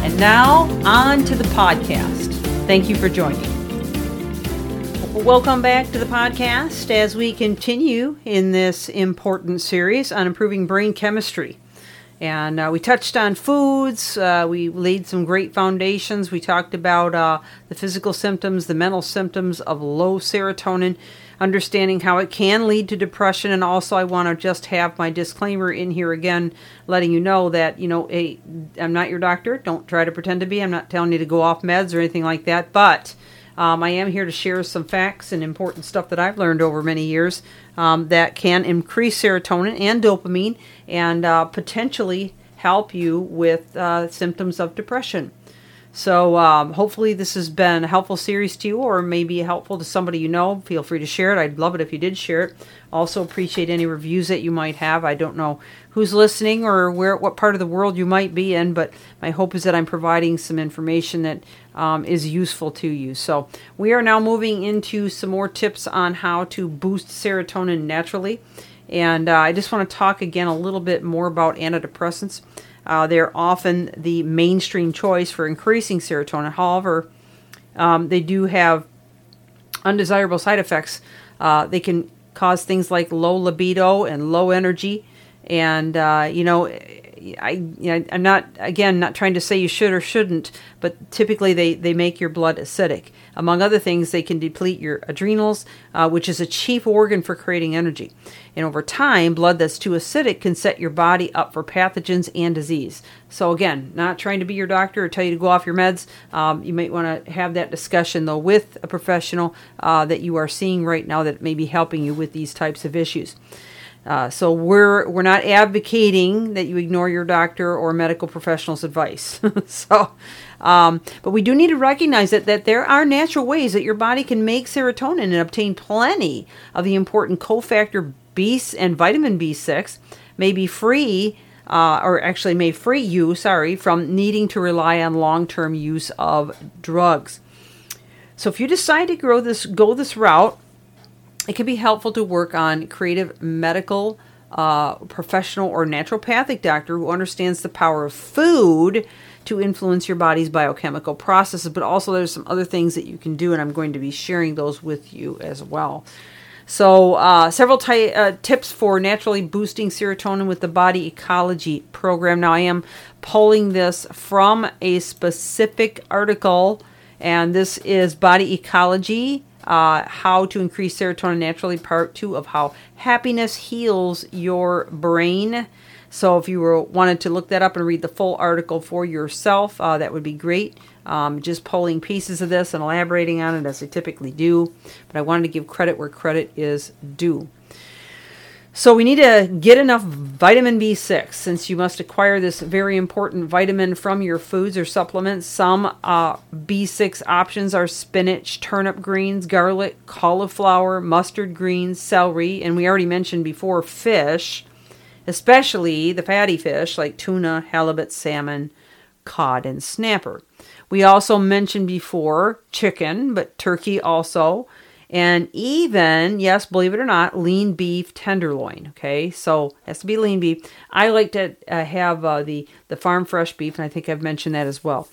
And now, on to the podcast. Thank you for joining. Welcome back to the podcast as we continue in this important series on improving brain chemistry. And we touched on foods, we laid some great foundations, we talked about the physical symptoms, the mental symptoms of low serotonin, understanding how it can lead to depression. And also I want to just have my disclaimer in here again, letting you know that, I'm not your doctor, don't try to pretend to be, I'm not telling you to go off meds or anything like that, but I am here to share some facts and important stuff that I've learned over many years that can increase serotonin and dopamine and potentially help you with symptoms of depression. So hopefully this has been a helpful series to you or maybe helpful to somebody you know. Feel free to share it. I'd love it if you did share it. Also appreciate any reviews that you might have. I don't know who's listening or what part of the world you might be in, but my hope is that I'm providing some information that is useful to you. So we are now moving into some more tips on how to boost serotonin naturally. And I just want to talk again a little bit more about antidepressants. They're often the mainstream choice for increasing serotonin. However, they do have undesirable side effects. They can cause things like low libido and low energy. And, I'm not trying to say you should or shouldn't, but typically they make your blood acidic. Among other things, they can deplete your adrenals, which is a chief organ for creating energy. And over time, blood that's too acidic can set your body up for pathogens and disease. So again, not trying to be your doctor or tell you to go off your meds. You might want to have that discussion, though, with a professional that you are seeing right now that may be helping you with these types of issues. So we're not advocating that you ignore your doctor or medical professional's advice. But we do need to recognize that there are natural ways that your body can make serotonin and obtain plenty of the important cofactor B and vitamin B6 may free you from needing to rely on long-term use of drugs. So if you decide to go this route, it can be helpful to work on creative medical, professional, or naturopathic doctor who understands the power of food to influence your body's biochemical processes. But also there's some other things that you can do, and I'm going to be sharing those with you as well. So several tips for naturally boosting serotonin with the Body Ecology program. Now I am pulling this from a specific article, and this is Body Ecology. How to increase serotonin naturally, part 2 of how happiness heals your brain. So if you wanted to look that up and read the full article for yourself, that would be great. Just pulling pieces of this and elaborating on it as I typically do. But I wanted to give credit where credit is due. So we need to get enough vitamin B6, since you must acquire this very important vitamin from your foods or supplements. Some B6 options are spinach, turnip greens, garlic, cauliflower, mustard greens, celery, and we already mentioned before fish, especially the fatty fish like tuna, halibut, salmon, cod, and snapper. We also mentioned before chicken, but turkey also. And even, yes, believe it or not, lean beef tenderloin, okay? So it has to be lean beef. I like to have the farm fresh beef, and I think I've mentioned that as well.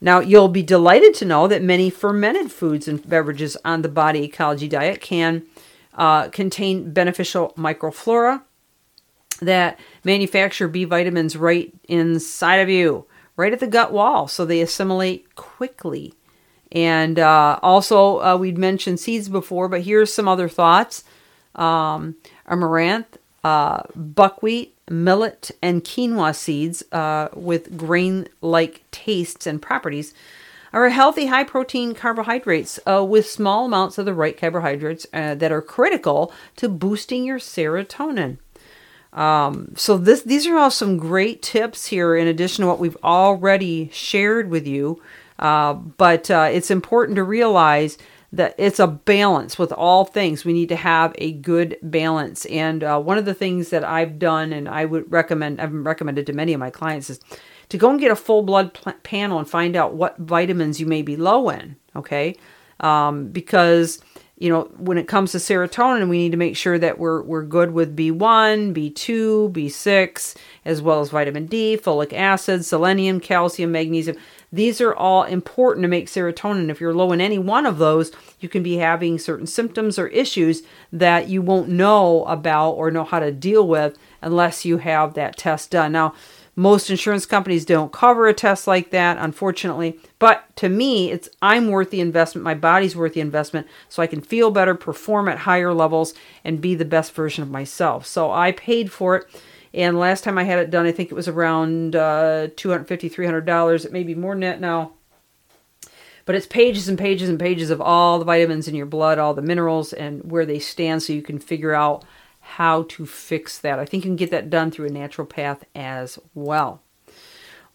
Now, you'll be delighted to know that many fermented foods and beverages on the Body Ecology diet can contain beneficial microflora that manufacture B vitamins right inside of you, right at the gut wall, so they assimilate quickly. And also, we'd mentioned seeds before, but here's some other thoughts. Amaranth, buckwheat, millet, and quinoa seeds with grain-like tastes and properties are healthy, high-protein carbohydrates with small amounts of the right carbohydrates that are critical to boosting your serotonin. So these are all some great tips here in addition to what we've already shared with you. But it's important to realize that it's a balance with all things. We need to have a good balance. And one of the things that I've done, and I would recommend, I've recommended to many of my clients, is to go and get a full blood panel and find out what vitamins you may be low in. Okay. Because, you know, when it comes to serotonin, we need to make sure that we're good with B1, B2, B6, as well as vitamin D, folic acid, selenium, calcium, magnesium. These are all important to make serotonin. If you're low in any one of those, you can be having certain symptoms or issues that you won't know about or know how to deal with unless you have that test done. Now, most insurance companies don't cover a test like that, unfortunately. But to me, it's I'm worth the investment. My body's worth the investment, so I can feel better, perform at higher levels, and be the best version of myself. So I paid for it. And last time I had it done, I think it was around $250, $300. It may be more than that now. But it's pages and pages and pages of all the vitamins in your blood, all the minerals, and where they stand so you can figure out how to fix that. I think you can get that done through a naturopath as well.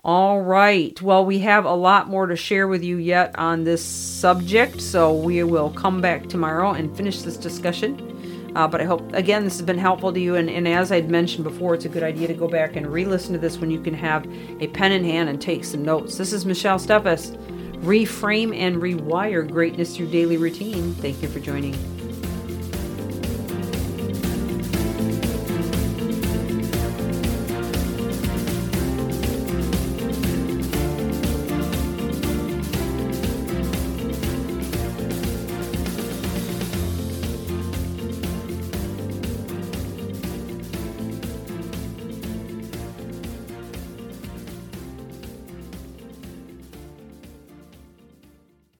All right. Well, we have a lot more to share with you yet on this subject, so we will come back tomorrow and finish this discussion. But I hope, again, this has been helpful to you. And as I'd mentioned before, it's a good idea to go back and re-listen to this when you can have a pen in hand and take some notes. This is Michelle Steffes. Reframe and rewire greatness through daily routine. Thank you for joining.